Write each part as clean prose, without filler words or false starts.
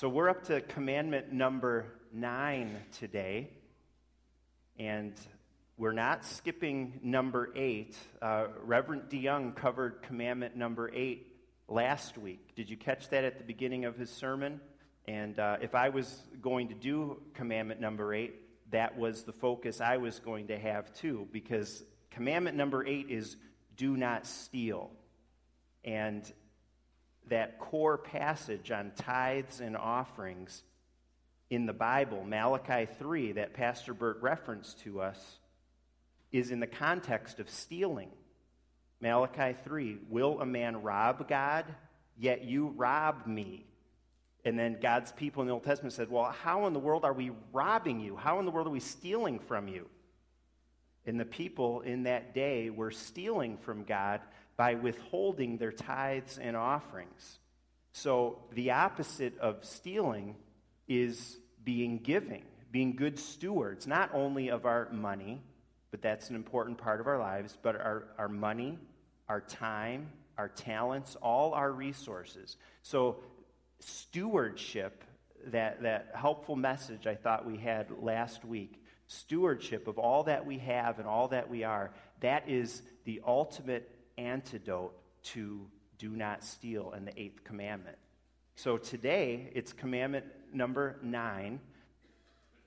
So we're up to commandment number 9 today, and we're not skipping number 8. Reverend DeYoung covered commandment number 8 last week. Did you catch that at the beginning of his sermon? And if I was going to do commandment number 8, that was the focus I was going to have too, because commandment number 8 is do not steal. And that core passage on tithes and offerings in the Bible, Malachi 3, that Pastor Burt referenced to us, is in the context of stealing. Malachi 3, will a man rob God? Yet you rob me. And then God's people in the Old Testament said, well, how in the world are we robbing you? How in the world are we stealing from you? And the people in that day were stealing from God by withholding their tithes and offerings. So the opposite of stealing is being giving, being good stewards, not only of our money, but that's an important part of our lives, but our money, our time, our talents, all our resources. So stewardship, that helpful message I thought we had last week, stewardship of all that we have and all that we are, that is the ultimate antidote to do not steal in the eighth commandment. So today, it's commandment number 9.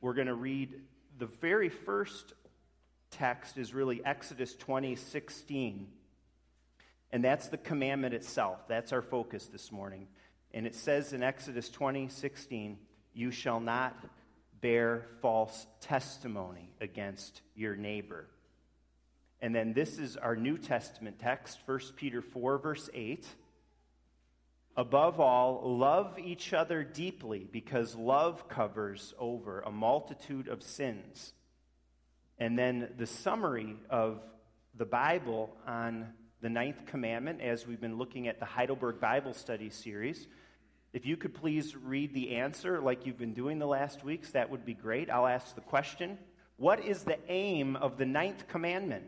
We're going to read the very first text is really Exodus 20:16, and that's the commandment itself. That's our focus this morning. And it says in Exodus 20:16, you shall not bear false testimony against your neighbor. And then this is our New Testament text, 1 Peter 4, verse 8. Above all, love each other deeply, because love covers over a multitude of sins. And then the summary of the Bible on the ninth commandment, as we've been looking at the Heidelberg Bible Study series. If you could please read the answer like you've been doing the last weeks, that would be great. I'll ask the question, what is the aim of the ninth commandment?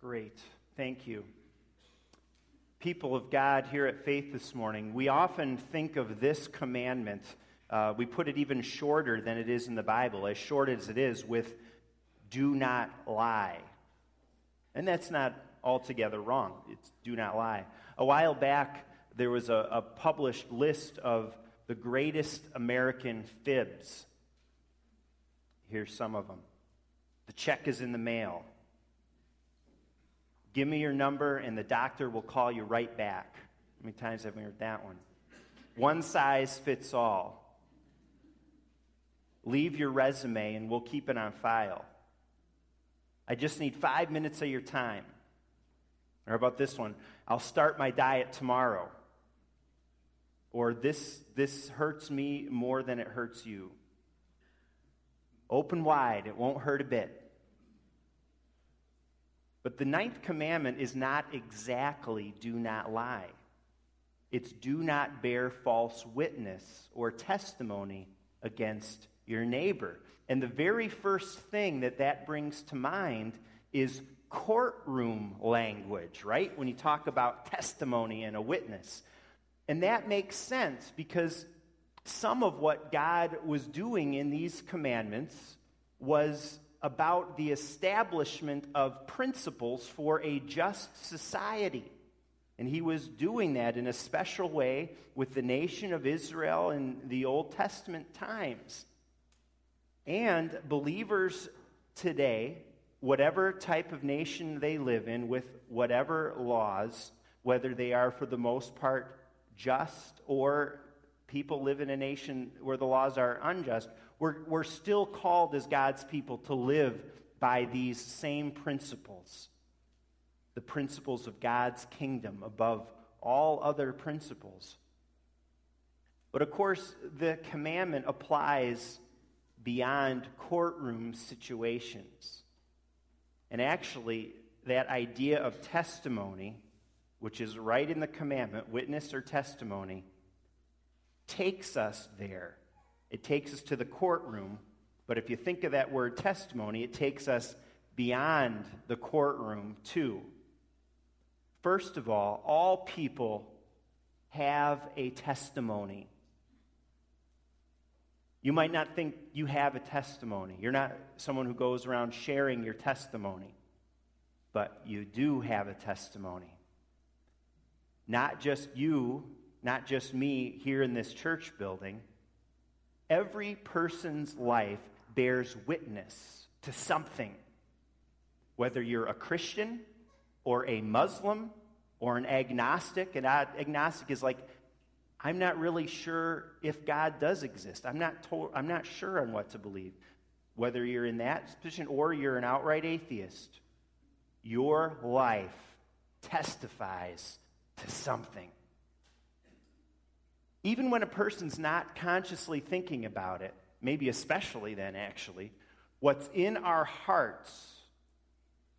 Great. Thank you. People of God here at Faith this morning, we often think of this commandment, we put it even shorter than it is in the Bible, as short as it is, with do not lie. And that's not altogether wrong. It's do not lie. A while back, there was a published list of the greatest American fibs. Here's some of them. The check is in the mail. Give me your number and the doctor will call you right back. How many times have we heard that one? One size fits all. Leave your resume and we'll keep it on file. I just need 5 minutes of your time. Or about this one, I'll start my diet tomorrow. Or this hurts me more than it hurts you. Open wide, it won't hurt a bit. But the ninth commandment is not exactly do not lie. It's do not bear false witness or testimony against your neighbor. And the very first thing that brings to mind is courtroom language, right? When you talk about testimony and a witness. And that makes sense because some of what God was doing in these commandments was about the establishment of principles for a just society. And he was doing that in a special way with the nation of Israel in the Old Testament times. And believers today, whatever type of nation they live in, with whatever laws, whether they are for the most part just or people live in a nation where the laws are unjust, we're still called as God's people to live by these same principles, the principles of God's kingdom above all other principles. But of course, the commandment applies beyond courtroom situations. And actually, that idea of testimony, which is right in the commandment, witness or testimony, takes us there. It takes us to the courtroom, but if you think of that word testimony, it takes us beyond the courtroom too. First of all people have a testimony. You might not think you have a testimony. You're not someone who goes around sharing your testimony, but you do have a testimony. Not just you, not just me here in this church building. Every person's life bears witness to something. Whether you're a Christian or a Muslim or an agnostic. An agnostic is like, I'm not really sure if God does exist. I'm not sure on what to believe. Whether you're in that position or you're an outright atheist, your life testifies to something. Even when a person's not consciously thinking about it, maybe especially then actually, what's in our hearts,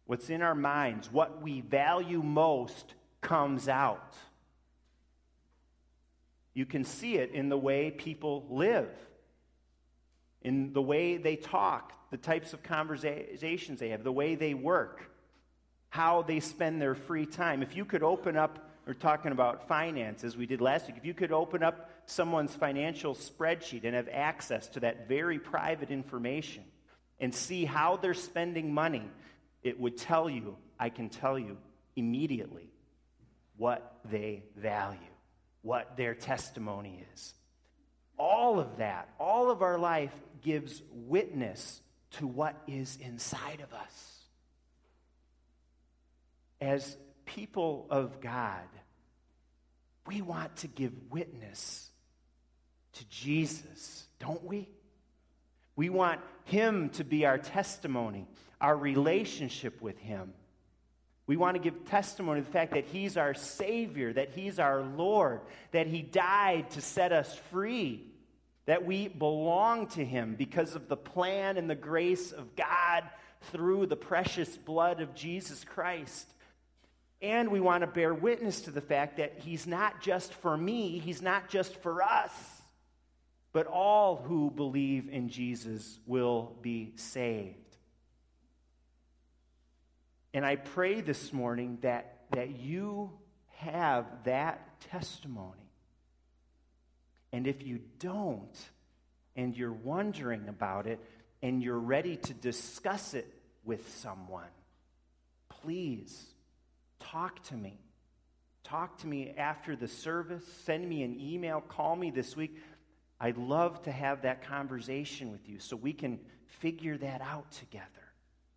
what's in our minds, what we value most comes out. You can see it in the way people live, in the way they talk, the types of conversations they have, the way they work, how they spend their free time. If you could open up, we're talking about finances, we did last week, if you could open up someone's financial spreadsheet and have access to that very private information and see how they're spending money, it would tell you, I can tell you immediately what they value, what their testimony is. All of that, all of our life gives witness to what is inside of us. As people of God, we want to give witness to Jesus, don't we? We want Him to be our testimony, our relationship with Him. We want to give testimony to the fact that He's our Savior, that He's our Lord, that He died to set us free, that we belong to Him because of the plan and the grace of God through the precious blood of Jesus Christ. And we want to bear witness to the fact that He's not just for me, He's not just for us, but all who believe in Jesus will be saved. And I pray this morning that you have that testimony. And if you don't, and you're wondering about it, and you're ready to discuss it with someone, please, talk to me. Talk to me after the service. Send me an email. Call me this week. I'd love to have that conversation with you so we can figure that out together.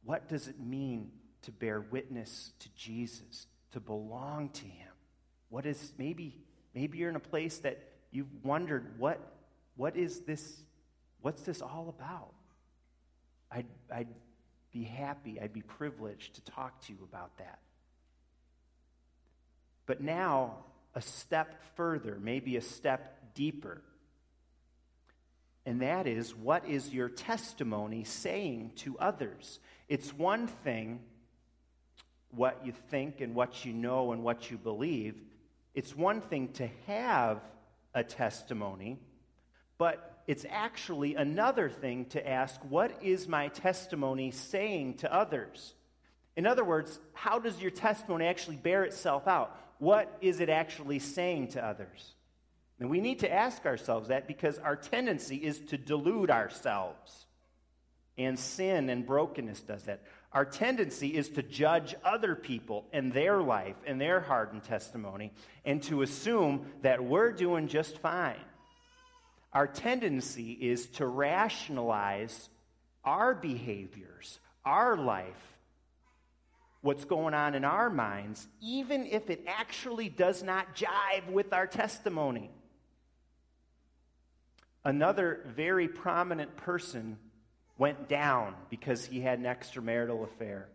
What does it mean to bear witness to Jesus, to belong to Him? What is, maybe you're in a place that you've wondered, what's this all about? I'd be happy, I'd be privileged to talk to you about that. But now, a step further, maybe a step deeper. And that is, what is your testimony saying to others? It's one thing what you think and what you know and what you believe. It's one thing to have a testimony, but it's actually another thing to ask, what is my testimony saying to others? In other words, how does your testimony actually bear itself out? What is it actually saying to others? And we need to ask ourselves that because our tendency is to delude ourselves. And sin and brokenness does that. Our tendency is to judge other people and their life and their hardened testimony and to assume that we're doing just fine. Our tendency is to rationalize our behaviors, our life, what's going on in our minds, even if it actually does not jive with our testimony. another very prominent person went down because he had an extramarital affair.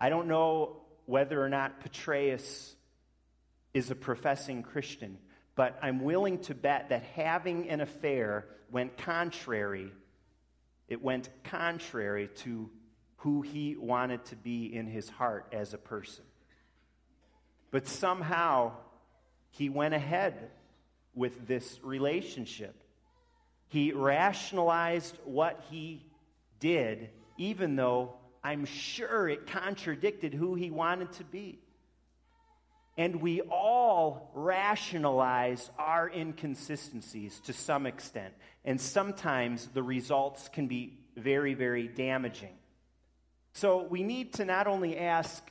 I don't know whether or not Petraeus is a professing Christian, but I'm willing to bet that having an affair went contrary. It went contrary to who he wanted to be in his heart as a person. But somehow, he went ahead with this relationship. He rationalized what he did, even though I'm sure it contradicted who he wanted to be. And we all rationalize our inconsistencies to some extent. And sometimes the results can be very, very damaging. So we need to not only ask,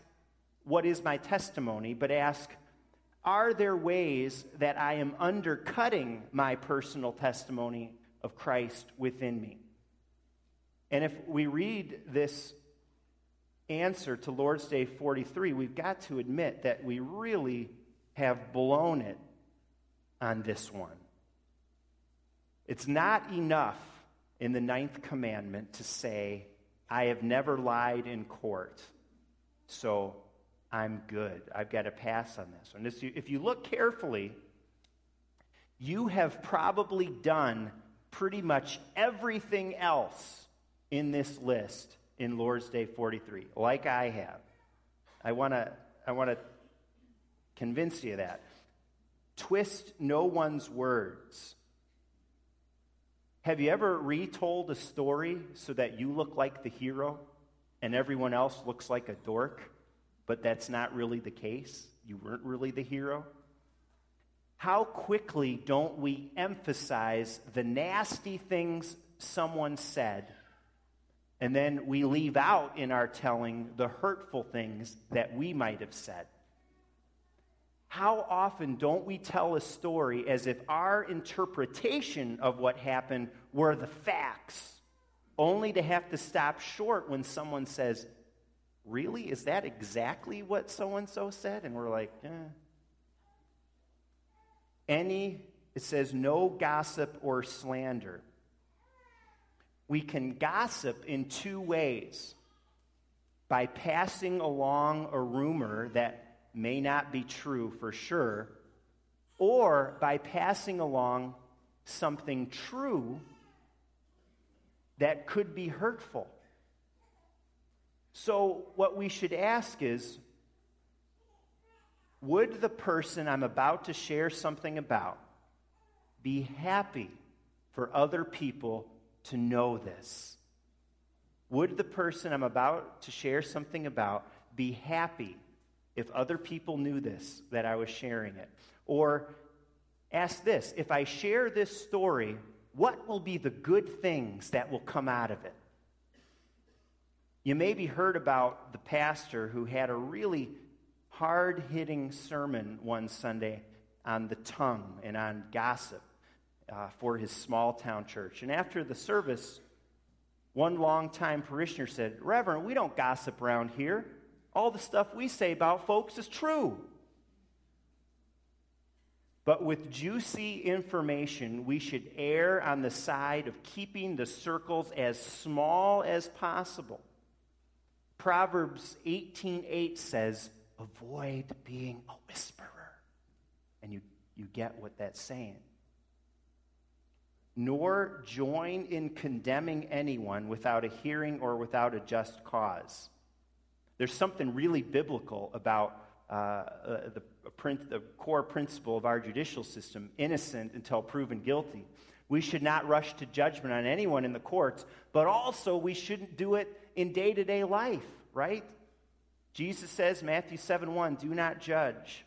what is my testimony? But ask, are there ways that I am undercutting my personal testimony of Christ within me? And if we read this answer to Lord's Day 43, we've got to admit that we really have blown it on this one. It's not enough in the 9th commandment to say, I have never lied in court, so I'm good. I've got to pass on this. And if you look carefully, you have probably done pretty much everything else in this list in Lord's Day 43, like I have. I want to convince you of that. Twist no one's words. Have you ever retold a story so that you look like the hero and everyone else looks like a dork? But that's not really the case. You weren't really the hero. How quickly don't we emphasize the nasty things someone said, and then we leave out in our telling the hurtful things that we might have said. How often don't we tell a story as if our interpretation of what happened were the facts, only to have to stop short when someone says, really? Is that exactly what so-and-so said? And we're like, eh. It says no gossip or slander. We can gossip in two ways. By passing along a rumor that may not be true for sure, or by passing along something true that could be hurtful. So what we should ask is, would the person I'm about to share something about be happy for other people to know this? Would the person I'm about to share something about be happy if other people knew this, that I was sharing it? Or ask this, if I share this story, what will be the good things that will come out of it? You maybe heard about the pastor who had a really hard-hitting sermon one Sunday on the tongue and on gossip for his small-town church. And after the service, one long-time parishioner said, Reverend, we don't gossip around here. All the stuff we say about folks is true. But with juicy information, we should err on the side of keeping the circles as small as possible. Proverbs 18:8 says, avoid being a whisperer. And you get what that's saying. Nor join in condemning anyone without a hearing or without a just cause. There's something really biblical about the core principle of our judicial system, innocent until proven guilty. We should not rush to judgment on anyone in the courts, but also we shouldn't do it in day-to-day life, right? Jesus says, Matthew 7:1, do not judge.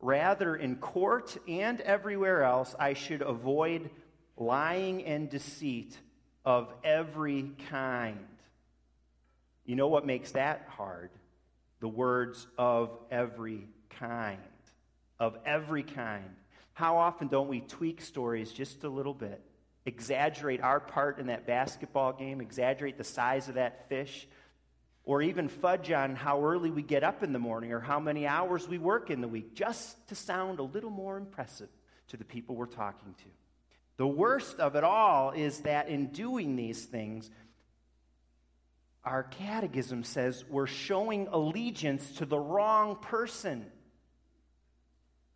Rather, in court and everywhere else, I should avoid lying and deceit of every kind. You know what makes that hard? The words of every kind. Of every kind. How often don't we tweak stories just a little bit? Exaggerate our part in that basketball game, exaggerate the size of that fish, or even fudge on how early we get up in the morning or how many hours we work in the week, just to sound a little more impressive to the people we're talking to. The worst of it all is that in doing these things, our catechism says we're showing allegiance to the wrong person.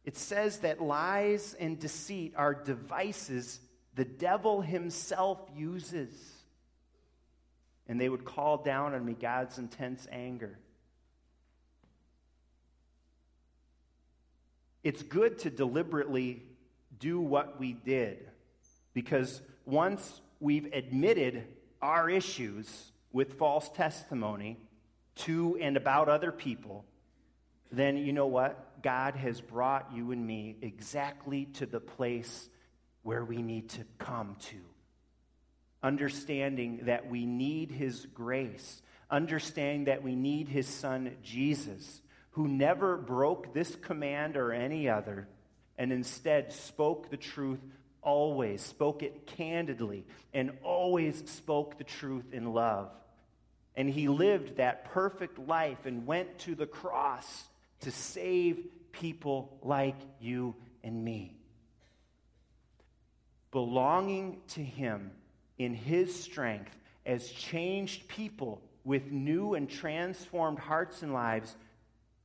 It says that lies and deceit are devices the devil himself uses. And they would call down on me God's intense anger. It's good to deliberately do what we did, because once we've admitted our issues with false testimony to and about other people, then you know what? God has brought you and me exactly to the place where we need to come to. Understanding that we need His grace. Understanding that we need His Son, Jesus, who never broke this command or any other, and instead spoke the truth always, spoke it candidly, and always spoke the truth in love. And He lived that perfect life and went to the cross to save people like you and me. Belonging to Him in His strength as changed people with new and transformed hearts and lives,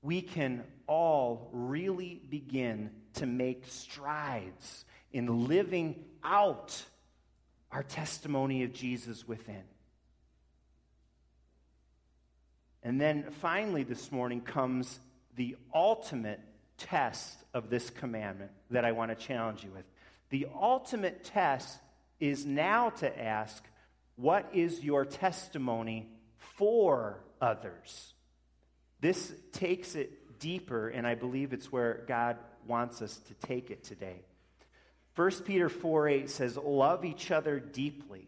we can all really begin to make strides in living out our testimony of Jesus within. And then finally this morning comes the ultimate test of this commandment that I want to challenge you with. The ultimate test is now to ask, what is your testimony for others? This takes it deeper, and I believe it's where God wants us to take it today. 1 Peter 4:8 says, love each other deeply.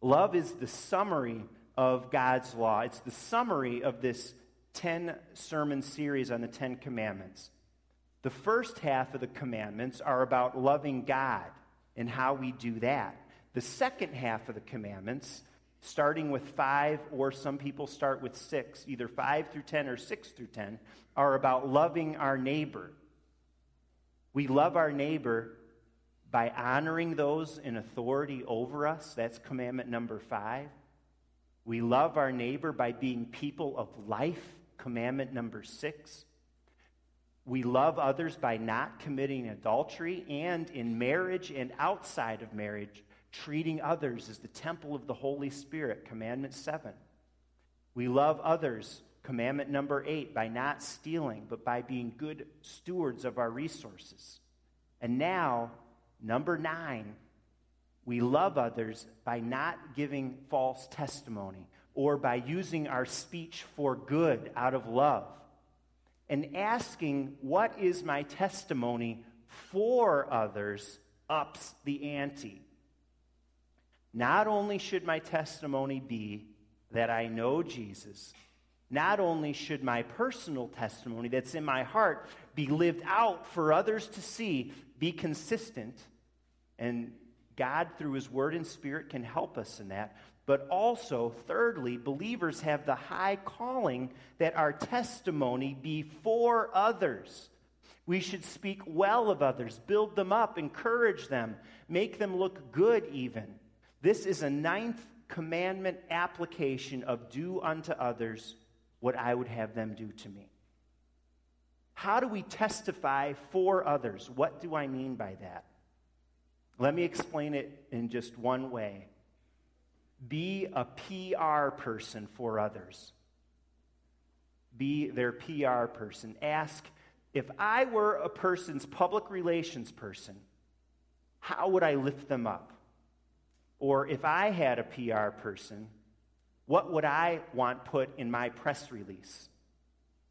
Love is the summary of God's law. It's the summary of this 10-sermon series on the 10 Commandments. The first half of the commandments are about loving God and how we do that. The second half of the commandments, starting with 5, or some people start with 6, either 5 through 10 or 6 through 10, are about loving our neighbor. We love our neighbor by honoring those in authority over us. That's commandment number 5. We love our neighbor by being people of life, commandment number 6. We love others by not committing adultery, and in marriage and outside of marriage, treating others as the temple of the Holy Spirit, commandment 7. We love others, commandment number 8, by not stealing, but by being good stewards of our resources. And now, number 9, we love others by not giving false testimony or by using our speech for good out of love. And asking, what is my testimony for others, ups the ante. Not only should my testimony be that I know Jesus, not only should my personal testimony that's in my heart be lived out for others to see, be consistent, and God, through His Word and Spirit, can help us in that. But also, thirdly, believers have the high calling that our testimony be for others. We should speak well of others, build them up, encourage them, make them look good even. This is a 9th commandment application of do unto others what I would have them do to me. How do we testify for others? What do I mean by that? Let me explain it in just one way. Be a PR person for others. Be their PR person. Ask, if I were a person's public relations person, how would I lift them up? Or if I had a PR person, what would I want put in my press release?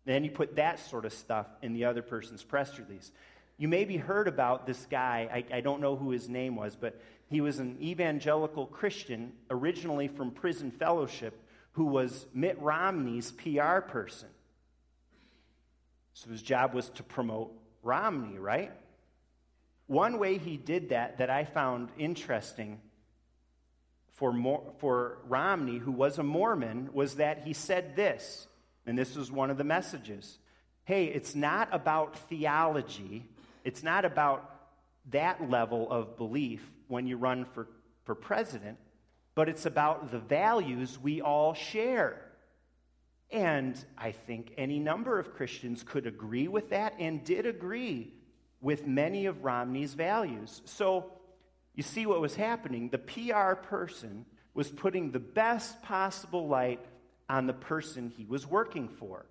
Then you put that sort of stuff in the other person's press release. You maybe heard about this guy, I don't know who his name was, but he was an evangelical Christian, originally from Prison Fellowship, who was Mitt Romney's PR person. So his job was to promote Romney, right? One way he did that I found interesting for Romney, who was a Mormon, was that he said this, and this was one of the messages. Hey, it's not about theology. It's not about that level of belief when you run for president, but it's about the values we all share. And I think any number of Christians could agree with that and did agree with many of Romney's values. So you see what was happening. The PR person was putting the best possible light on the person he was working for.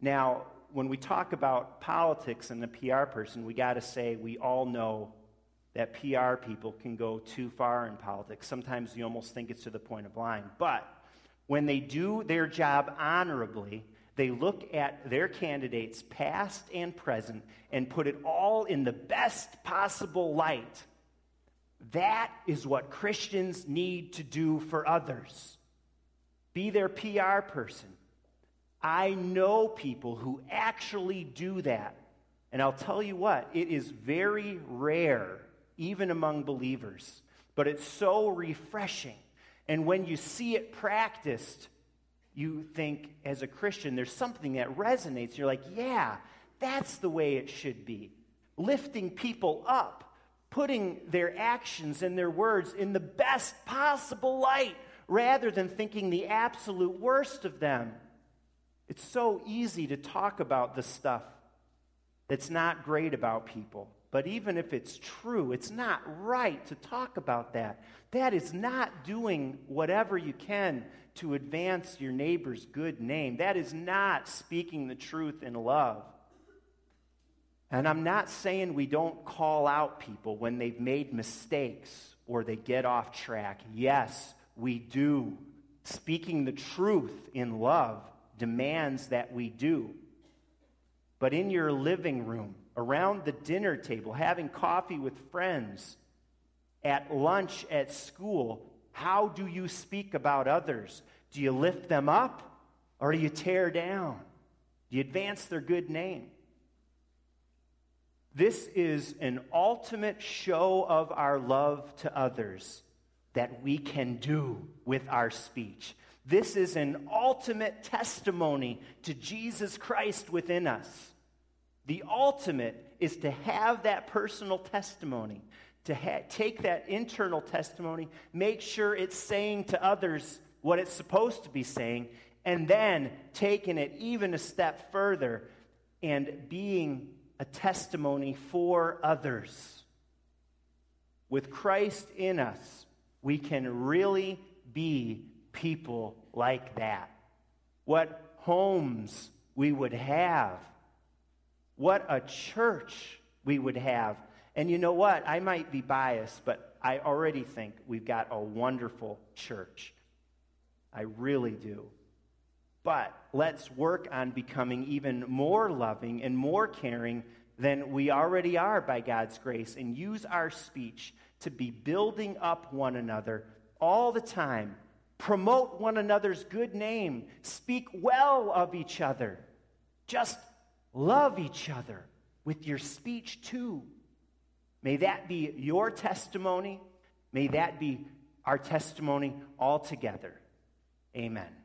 Now, when we talk about politics and the PR person, we got to say we all know that PR people can go too far in politics. Sometimes you almost think it's to the point of lying. But when they do their job honorably, they look at their candidates, past and present, and put it all in the best possible light. That is what Christians need to do for others. Be their PR person. I know people who actually do that. And I'll tell you what, it is very rare, even among believers, but it's so refreshing. And when you see it practiced, you think, as a Christian, there's something that resonates. You're like, yeah, that's the way it should be. Lifting people up, putting their actions and their words in the best possible light, rather than thinking the absolute worst of them. It's so easy to talk about the stuff that's not great about people. But even if it's true, it's not right to talk about that. That is not doing whatever you can to advance your neighbor's good name. That is not speaking the truth in love. And I'm not saying we don't call out people when they've made mistakes or they get off track. Yes, we do. Speaking the truth in love demands that we do. But in your living room, around the dinner table, having coffee with friends, at lunch, at school, how do you speak about others? Do you lift them up or do you tear down? Do you advance their good name? This is an ultimate show of our love to others that we can do with our speech. This is an ultimate testimony to Jesus Christ within us. The ultimate is to have that personal testimony, to take that internal testimony, make sure it's saying to others what it's supposed to be saying, and then taking it even a step further and being a testimony for others. With Christ in us, we can really be people like that. What homes we would have. What a church we would have. And you know what? I might be biased, but I already think we've got a wonderful church. I really do. But let's work on becoming even more loving and more caring than we already are by God's grace, and use our speech to be building up one another all the time. Promote one another's good name. Speak well of each other. Just love each other with your speech too. May that be your testimony. May that be our testimony all together. Amen.